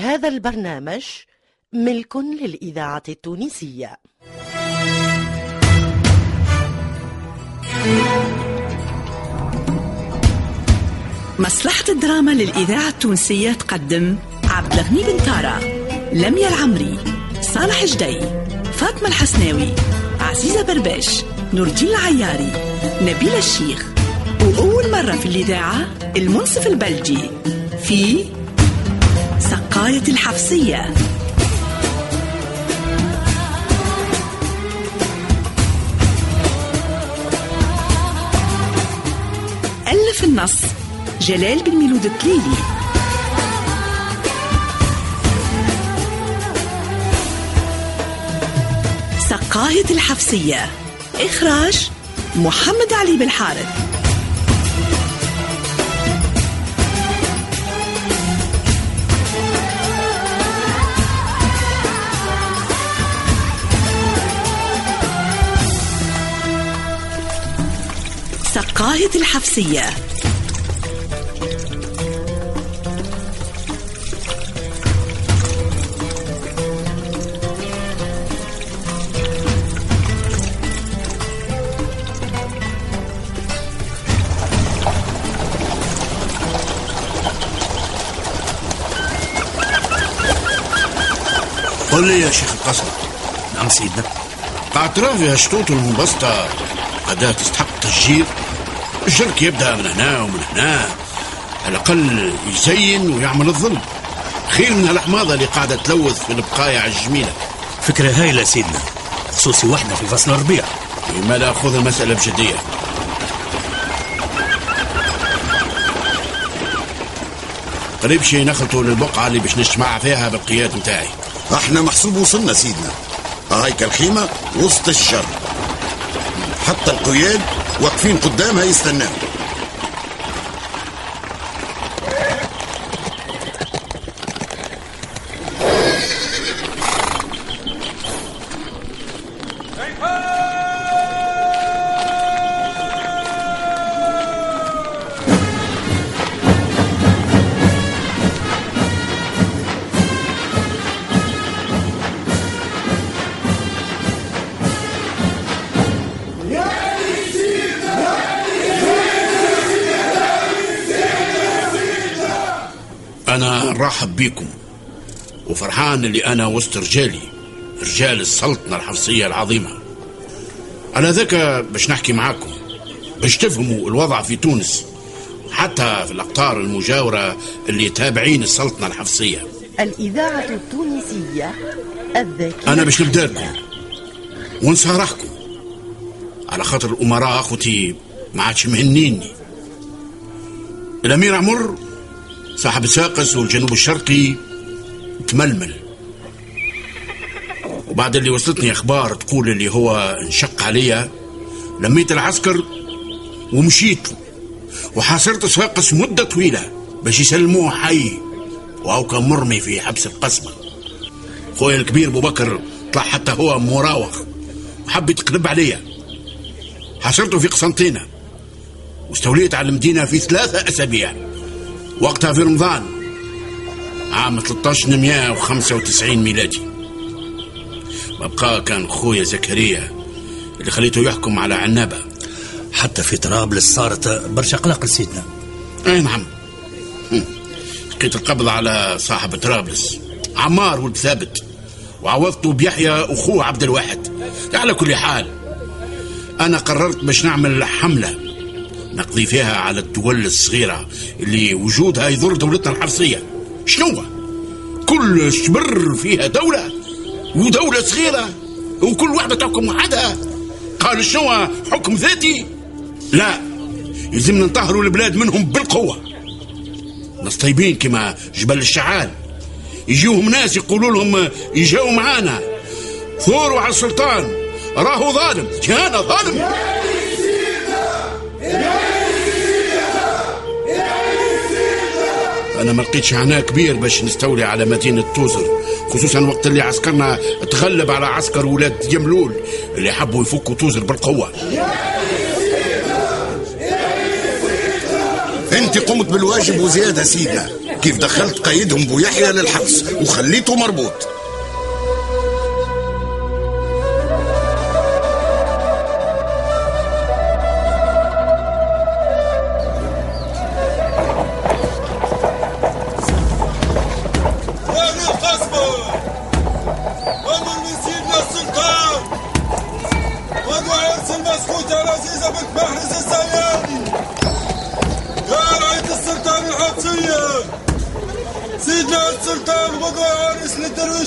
هذا البرنامج ملك للإذاعة التونسية. مصلحة الدراما للإذاعة التونسية تقدم عبد الغني بن طارة، لميا العمري، صالح جدي، فاطمة الحسناوي، عزيزة برباش، نور الدين العياري، نبيلة الشيخ. وأول مرة في الإذاعة المنصف البلدي في سقاية الحفصية. ألف النص جلال بن ميلود التليلي، سقاية الحفصية، إخراج محمد علي بالحارث. سقاية الحفصية. قل لي يا شيخ القصر. نعم سيدنا. باعترافي هالشطوط المبسطة أداة تستحق تسجيل. الشرك يبدأ من هنا ومن هنا، على الأقل يزين ويعمل الظلم، خير من الأحماضة اللي قاعدة تلوث في البقايا الجميلة. فكرة هايلة سيدنا، خصوصي واحدة في فصل الربيع. لما لا أخذ المسألة بجدية. قريب شي نخلطوا للبقعة اللي باش نجتمع فيها بالقياد متاعي. احنا محسوب وصلنا سيدنا، هايك الخيمة وسط الشجر، حتى القياد واقفين قدامها يستناهم. أنا رحب بكم وفرحان اللي أنا وسط رجالي، رجال السلطنة الحفصية العظيمة. على ذاك باش نحكي معاكم باش تفهموا الوضع في تونس، حتى في الأقطار المجاورة اللي تابعين السلطنة الحفصية. الإذاعة التونسية الذاكرة. أنا باش نبدا لكم ونصارحكم، على خاطر الأمراء أخوتي ما عادش مهنيني. الأمير عمر صاحب ساقس والجنوب الشرقي تململ، وبعد اللي وصلتني اخبار تقول اللي هو انشق عليا، لميت العسكر ومشيت وحاصرت ساقس مدة طويلة باش يسلموه حي، وهو كان مرمي في حبس القسمة. خويا الكبير ابو بكر طلع حتى هو مراوغ وحب يتقلب عليا، حاصرته في قسنطينة واستوليت على المدينة في 3 أسابيع، وقتها في رمضان عام 1395 ميلادي. ما بقى كان خويا زكريا اللي خليته يحكم على عنابة. حتى في طرابلس صارت برشا قلق لسيدنا. اي نعم، لقيت القبض على صاحب طرابلس عمار ولد ثابت، وعوضته بيحيى اخوه عبد الواحد. على كل حال انا قررت باش نعمل حملة نقضي فيها على الدول الصغيرة اللي وجودها يضر دولتنا الحفصية. شنو؟ كل شبر فيها دولة، ودولة صغيرة، وكل واحدة تحكم وحدها. قال شنو؟ حكم ذاتي؟ لا، يلزمنا نطهروا البلاد منهم بالقوة. ناس طيبين كما جبل الشعال، يجيوهم ناس يقولوا لهم يجاو معانا، ثوروا على السلطان، راهو ظالم. كان ظالم. أنا ما لقيتش عناء كبير باش نستولي على مدينة توزر، خصوصا وقت اللي عسكرنا تغلب على عسكر ولاد جملول اللي حبوا يفكوا توزر بالقوة. أنت قمت بالواجب وزيادة سيدنا، كيف دخلت قايدهم بو يحيى للحبس وخليته مربوط.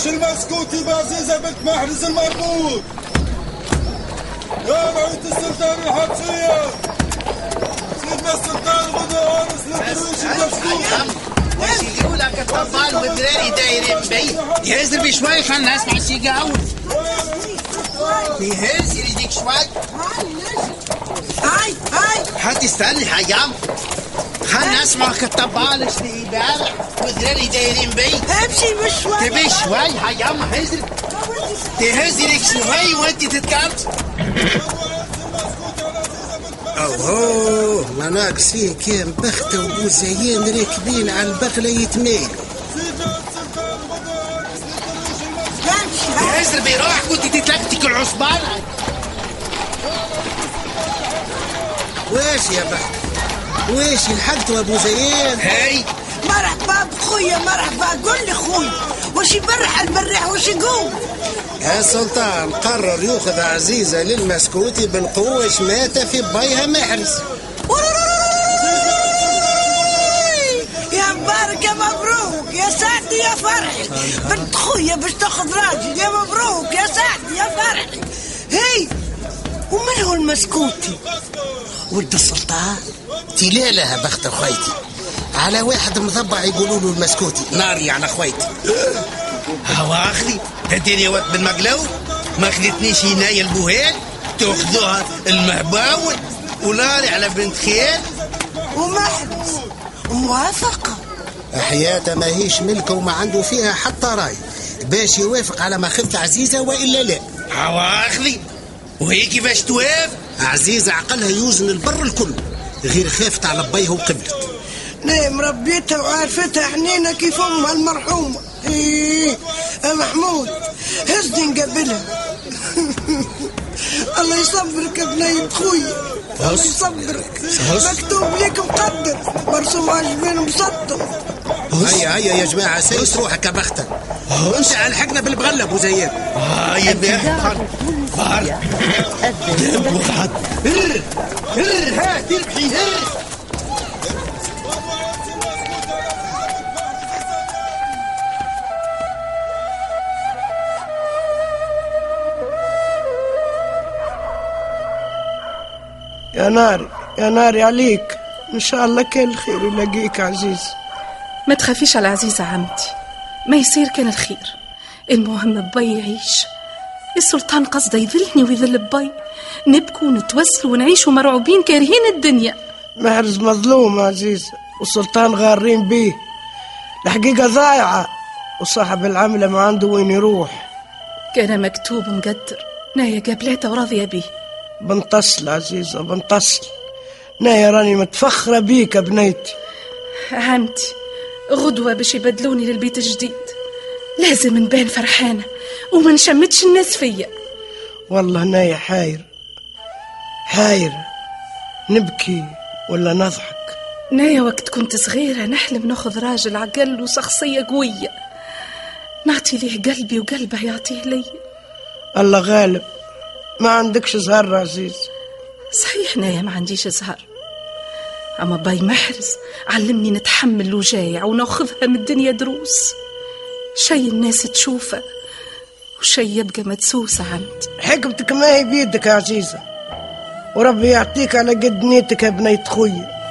المسكوتي بعزيزة بنت محرز المربوط. يا رعية السلطنة الحفصية سيدنا السلطان غدا عرس للدرويش المسكوتي. واش يقول لك الطبال والدراري دايرين بي يهز بي شوي خلنا نسمع شي قاول يهز يديك شوي. هاي هاي حتى استني حيام خلنا نسمعك الطبال اش اللي يبالع والدراري دايرين بي. امشي بشوي تبي شوي حيام حزر تهزي لك شوي وانت تتكلم. اوه ما ناقص فيه كان بخت وبوزيين راكبين على البغله يتميل. تهزر بروحك وانت تتلكتك العصبان. واش يا بخت واش الحقتوا ابو زياد؟ هاي مرحبا بخويا مرحبا. قول لي خويا واش يبرح البريح واش يقوم؟ يا سلطان قرر ياخذ عزيزه للمسكوتي بالقوه مات في بيها محرز. يا مبارك يا مبروك يا سعدي يا فرحي بنت خويا باش تاخذ راجل. يا مبروك يا سعدي يا فرحي. هي ومن هو المسكوتي؟ ولد السلطان تلالها بخت خويتي على واحد مضبع يقولوا له المسكوتي. ناري على خويتي هوا اخلي تديني وقت بالمقلوب ما خدتنيش هنايا البوهال تاخذوها المهباول وناري على بنت خيال ومحرز وموافقه. حياته ماهيش ملكه وما عنده فيها حتى راي باش يوافق على ما خذت عزيزه والا لا. هوا اخلي وهي كيفاش توافق؟ عزيزة عقلها يوزن البر الكل غير خافت على بيها وقبلت. نعم ربيتها وعرفتها حنينة كيف أمها المرحومة. إيه محمود هزني نقبلها. الله يصبرك يا بنيت خويا الله يصبرك. مكتوب ليك مقدر مرسوم على الجبين مصدق. هيا هيا يا جماعة سيس روحك يا بختك وامشي على الحقنا بالبغلة أبو زياد. هيا بيها بارد دب وقعد هر هر ها تربحي هر. يا ناري يا ناري عليك. إن شاء الله كان الخير يلاقيك عزيز. ما تخافيش على عزيزة عمتي ما يصير كان الخير. المهم ببي يعيش. السلطان قصده يذلني ويذل ببي نبكي ونتوسل ونعيش ومرعوبين كارهين الدنيا. محرز مظلوم عزيزة والسلطان غارين بيه الحقيقة ضايعة وصاحب العملة ما عنده وين يروح. كان مكتوب مقدر نايا قابلاته وراضية بيه. بنتصل عزيزة بنتصل نايا راني متفخرة بيك يا بنيتي. عمتي غدوة باش يبدلوني للبيت الجديد لازم نبان فرحانة وما نشمتش الناس فيا. والله نايا حاير حاير نبكي ولا نضحك. نايا وقت كنت صغيرة نحلم ناخذ راجل عقل وشخصية قوية نعطي ليه قلبي وقلبه يعطيه لي. الله غالب ما عندكش زهر عزيز. صحيح نايا ما عنديش زهر اما باي محرز علمني نتحمل وجايع وناخذها من الدنيا دروس. شي الناس تشوفه وشي يبقى مدسوسة عمتي. حكمتك ما هي بيدك يا عزيزة وربي يعطيك على قد نيتك يا بنيت خويا.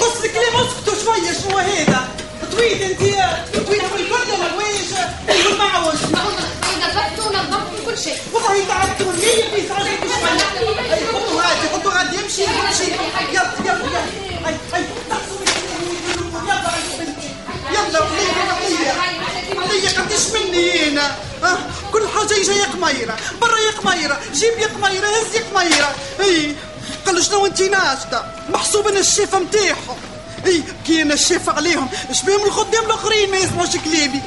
قصك لي مسكتوا شوية شو هيدا طويل انتي طويل في الكل شيء. وضعي تعبت والليل في صالح الرحموني. حطوا هادي حطوا هادي يمشي يمشي. يلا يلا يلا. أي يلا قضية قديش مني هنا. كل حاجة جاية يا قميرة برا يا قميرة جيب يا قميرة هز يا قميرة. اي قالوا شنو انت ناشطة محسوب ان الشيفة متاعهم. اي كي انا الشيفة عليهم شبيهم الخدام الاخرين ما يسمعوش كلامي.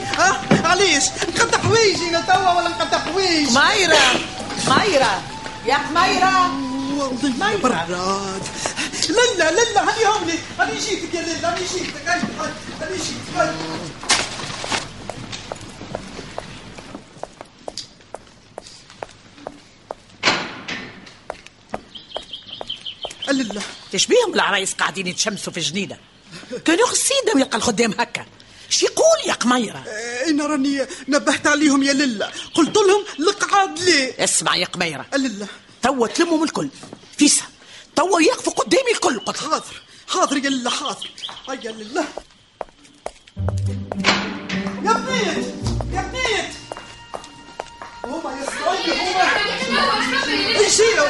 علاش نقطع حوايجي انا توا ولا نقطع حوايجي؟ قميرة يا قميرة براد. لا لا لا هاني هوني هاني جيتك يا لالا هاني جيتك هاني جيتك. لالا تشبيهم العرايس قاعدين يتشمسوا في جنينه كانوا خصيدهم يلقى الخدام هكا. شي يقول يا قميرة؟ انا راني نبهت عليهم يا لالا قلت لهم القعاد لي. اسمع يا قميرة لالا توا تلمهم الكل فيسا توا يقفوا قدامي الكل. قلت حاضر حاضر يا لالا حاضر. هيا لالا يا بنيت يا بنيت هما يسطايب هما يشيلوا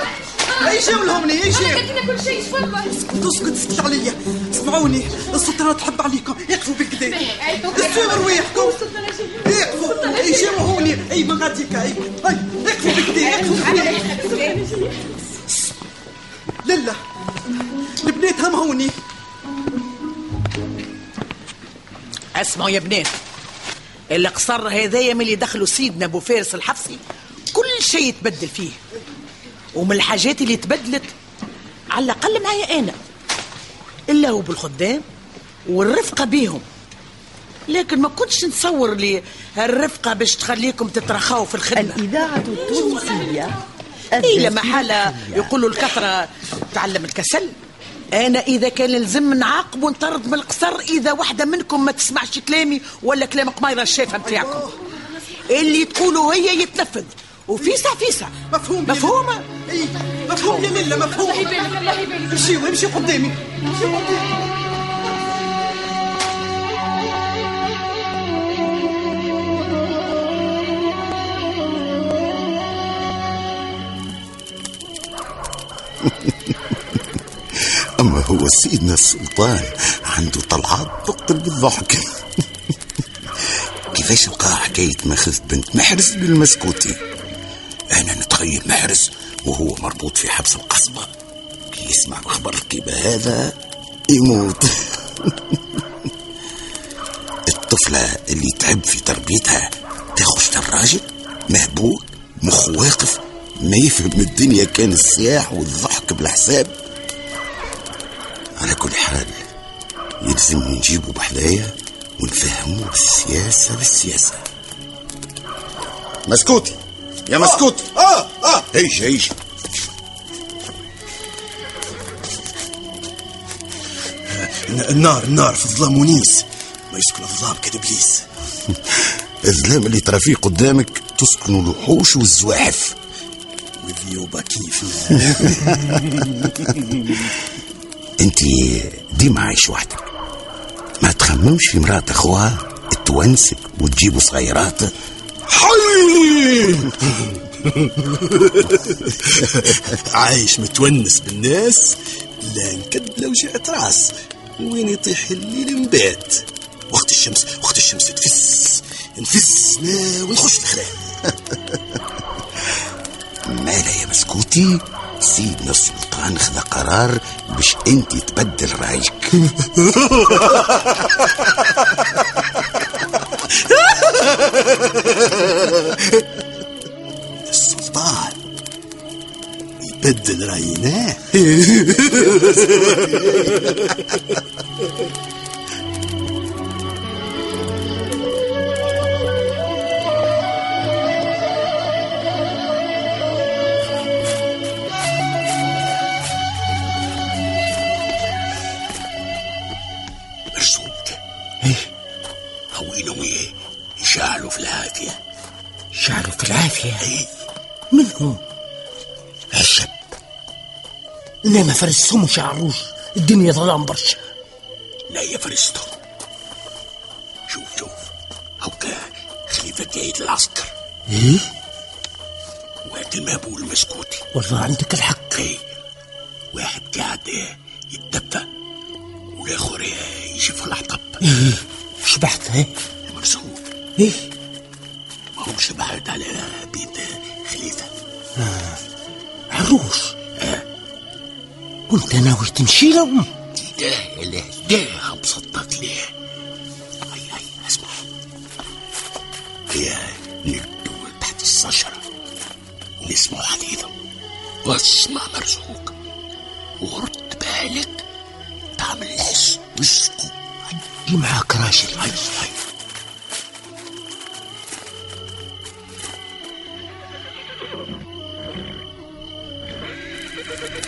ايشيو لهمني ايشيو قلت كل شيء شفلكم. اسكت عليا اسمعوني السلطنه تحب عليكم يقفوا بالكدا يقفوا رواحكم يقفوا ايشيو هوني اي ما غاديك اي يقفوا بالكدا يقفوا. لالا البنات هم هوني. اسمعوا يا بنات القصر هذايا ملي دخلوا سيدنا ابو فارس الحفصي كل شيء يتبدل فيه ومن الحاجات اللي تبدلت على الأقل معايا أنا إلا هو بالخدام والرفقة بيهم. لكن ما كنتش نصور لي هالرفقة باش تخليكم تترخاو في الخدمة. الإذاعة التونسية إلى محالة يقولوا الكثرة تعلم الكسل. أنا إذا كان لازم نعاقب ونطرد من القصر إذا واحدة منكم ما تسمعش كلامي ولا كلام قميرة الشيفة متاعكم. اللي تقولوا هي يتنفذ وفيسع فيسع. مفهومة؟ اي مفهوم يا لالا مفهوم. امشيوا امشيوا قدامي امشيوا قدامي. اما هو سيدنا السلطان عنده طلعات تقتل بالضحك. كيفاش لقى حكاية ما خذت بنت محرز بالمسكوتي؟ أنا نتخيل محرز وهو مربوط في حبس القصبة كي يسمع بخبر كيبا هذا يموت. الطفلة اللي تعب في تربيتها تخشت الراجل مهبول مخ واقف ما يفهم الدنيا كان الصياح والضحك بالحساب. على كل حال يلزم نجيبه بحذايا ونفهمه بالسياسة بالسياسة. مسكوتي يا مسكوت. هيش النار في الظلام ونيس ما يسكن الظلام كدبليس. الظلام اللي ترى فيه قدامك تسكن الوحوش والزواحف والذيوبة كيف. انت ديما عايش وحدك ما تخممش في مرأة اخوها تونسك وتجيبوا صغيرات حي. عايش متونس بالناس لا نكد لو جعت راس وين يطيح الليل مبات وقت الشمس تفس نفسنا ونخش في الخلاء. مالا يا مسكوتي سيدنا السلطان خذ قرار باش انت تبدل رايك. السلطان يبدل راينا. مرزوق هوينا وياه يشعلوا في العافية. شعلوا في العافية؟ من هو؟ عشب لا ما فرستهم وشعروش الدنيا ظلام برشا. لا يا فرستهم شوف هوكا خليفة قاعد للعسكر. وقت ما ابو المسكوتي. والله عندك الحق. اي واحد قاعد يتدفى والاخر يجي في الحطب. ايه وش بحث هاي مرزوق؟ ايه ما هوش بعد على بيت خليفة. عروش. كنت ناوي تمشي لهم؟ لا لا لا بصدق ليه. اي اسمع، هي نبدو تحت الشجرة ونسمعوا حديثهم. واسمع مرزوق، ورد بالك تعمل الحس وسكو. دي معاك راشد. هاي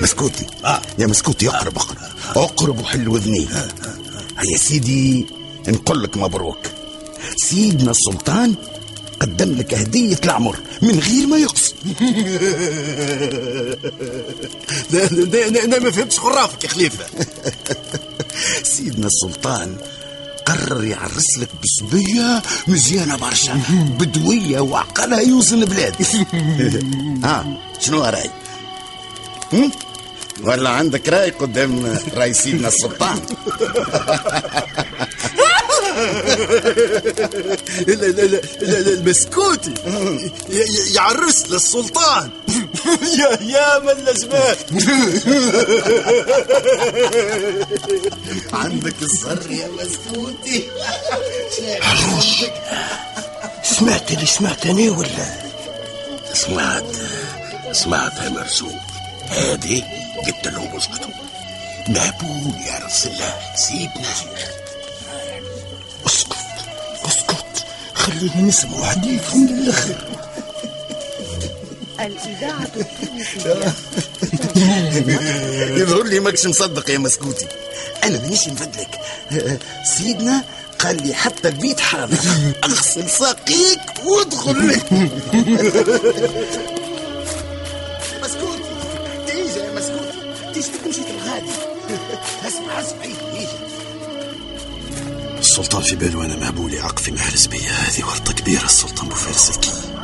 مسكوتي. يا مسكوتي اقرب اقرب وحل وذني. هيا سيدي نقول لك مبروك، سيدنا السلطان قدم لك هدية العمر من غير ما يقصد. انا ما فهمتش خرافك يا خليفة. سيدنا السلطان قرر يعرس لك بصبية مزيانة برشا، بدوية وعقلها يوزن البلاد. شنو رايك؟ ولا عندك رأي قدام رأي سيدنا السلطان؟ لا لا لا المسكوتي يعرس للسلطان. يا من لزمات. عندك الصر يا مسكوتي. عروش سمعتني ولا؟ سمعت يا مرزوق. هذه جبت له مسكته مهبول يا رسول الله. سيبنا اسكت خلينا نسمع حديثهم للاخر. الإذاعة التونسية. يظهر لي ماكش مصدق يا مسكوتي، أنا مانيش مفدلك. سيدنا قال لي حتى البيت حاضر، أغسل ساقيك وادخل لك. اسمعي السلطان في باله انا مهبول عقفي محرز بيا. هذه ورطه كبيره السلطان بو فارس الحكيمي،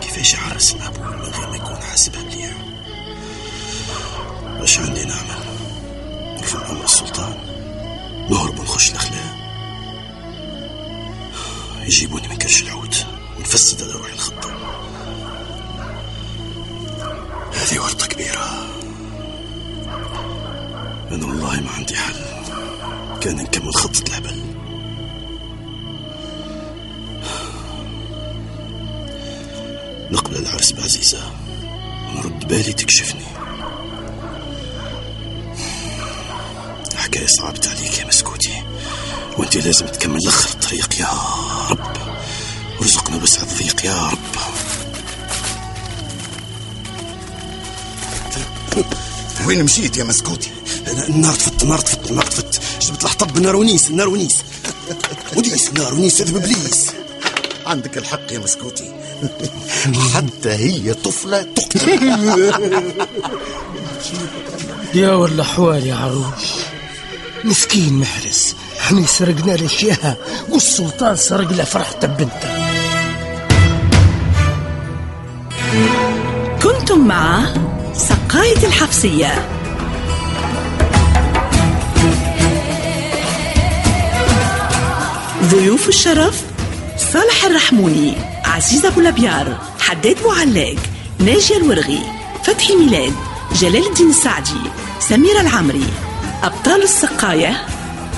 كيفاش يعرس مهبول من غير ما يكون حاسبها مليح؟ واش عندي نعمل؟ نرفض امر السلطان، نهرب ونخش الخلاء، يجيبوني من كرش العود ونفسد على روحي الخطه. هذه ورطه كبيره، أنا والله ما عندي حل. كان نكمل خطة الهبل. نقبل العرس بعزيزة ونرد بالي تكشفني. الحكاية صعبت عليك يا مسكوتي، وانت لازم تكمل لآخر الطريق. يا رب ارزقنا وسع الضيق يا رب. وين مشيت يا مسكوتي؟ النار تفت جبت الحطب النار ونيس وديس النار ونيس اذهب ابليس. عندك الحق يا مسكوتي، حتى هي طفلة تقتل. يا والله حوال يا عروش، مسكين محرز احنا سرقنا له شيها والسلطان سرق له فرحة بنته. كنتم مع سقاية الحفصية. ضيوف الشرف: صالح الرحموني، عزيز أبو الابيار، حداد معلاق، ناجي الورغي، فتحي ميلاد، جلال الدين السعدي، سميره العمري. أبطال السقاية: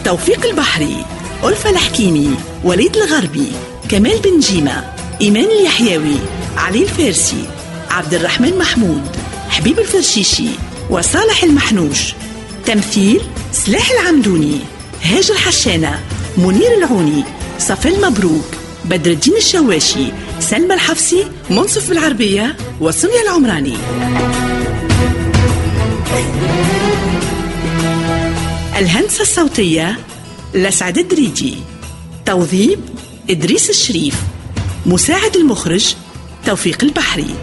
توفيق البحري، الفا الحكيمي، وليد الغربي، كمال بن جيمة، إيمان اليحيوي، علي الفارسي، عبد الرحمن محمود، حبيب الفرشيشي، وصالح المحنوش. تمثيل: سلاح العمدوني، هاجر حشانة، منير العوني، صفي المبروك، بدر الدين الشواشي، سلمى الحفصي، منصف بالعربية، وسمية العمراني. الهندسة الصوتية: لسعد الدريجي. توظيب: إدريس الشريف. مساعد المخرج: توفيق البحري.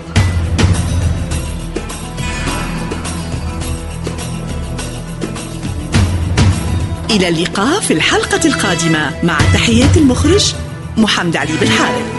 إلى اللقاء في الحلقة القادمة مع تحيات المخرج محمد علي بالحارث.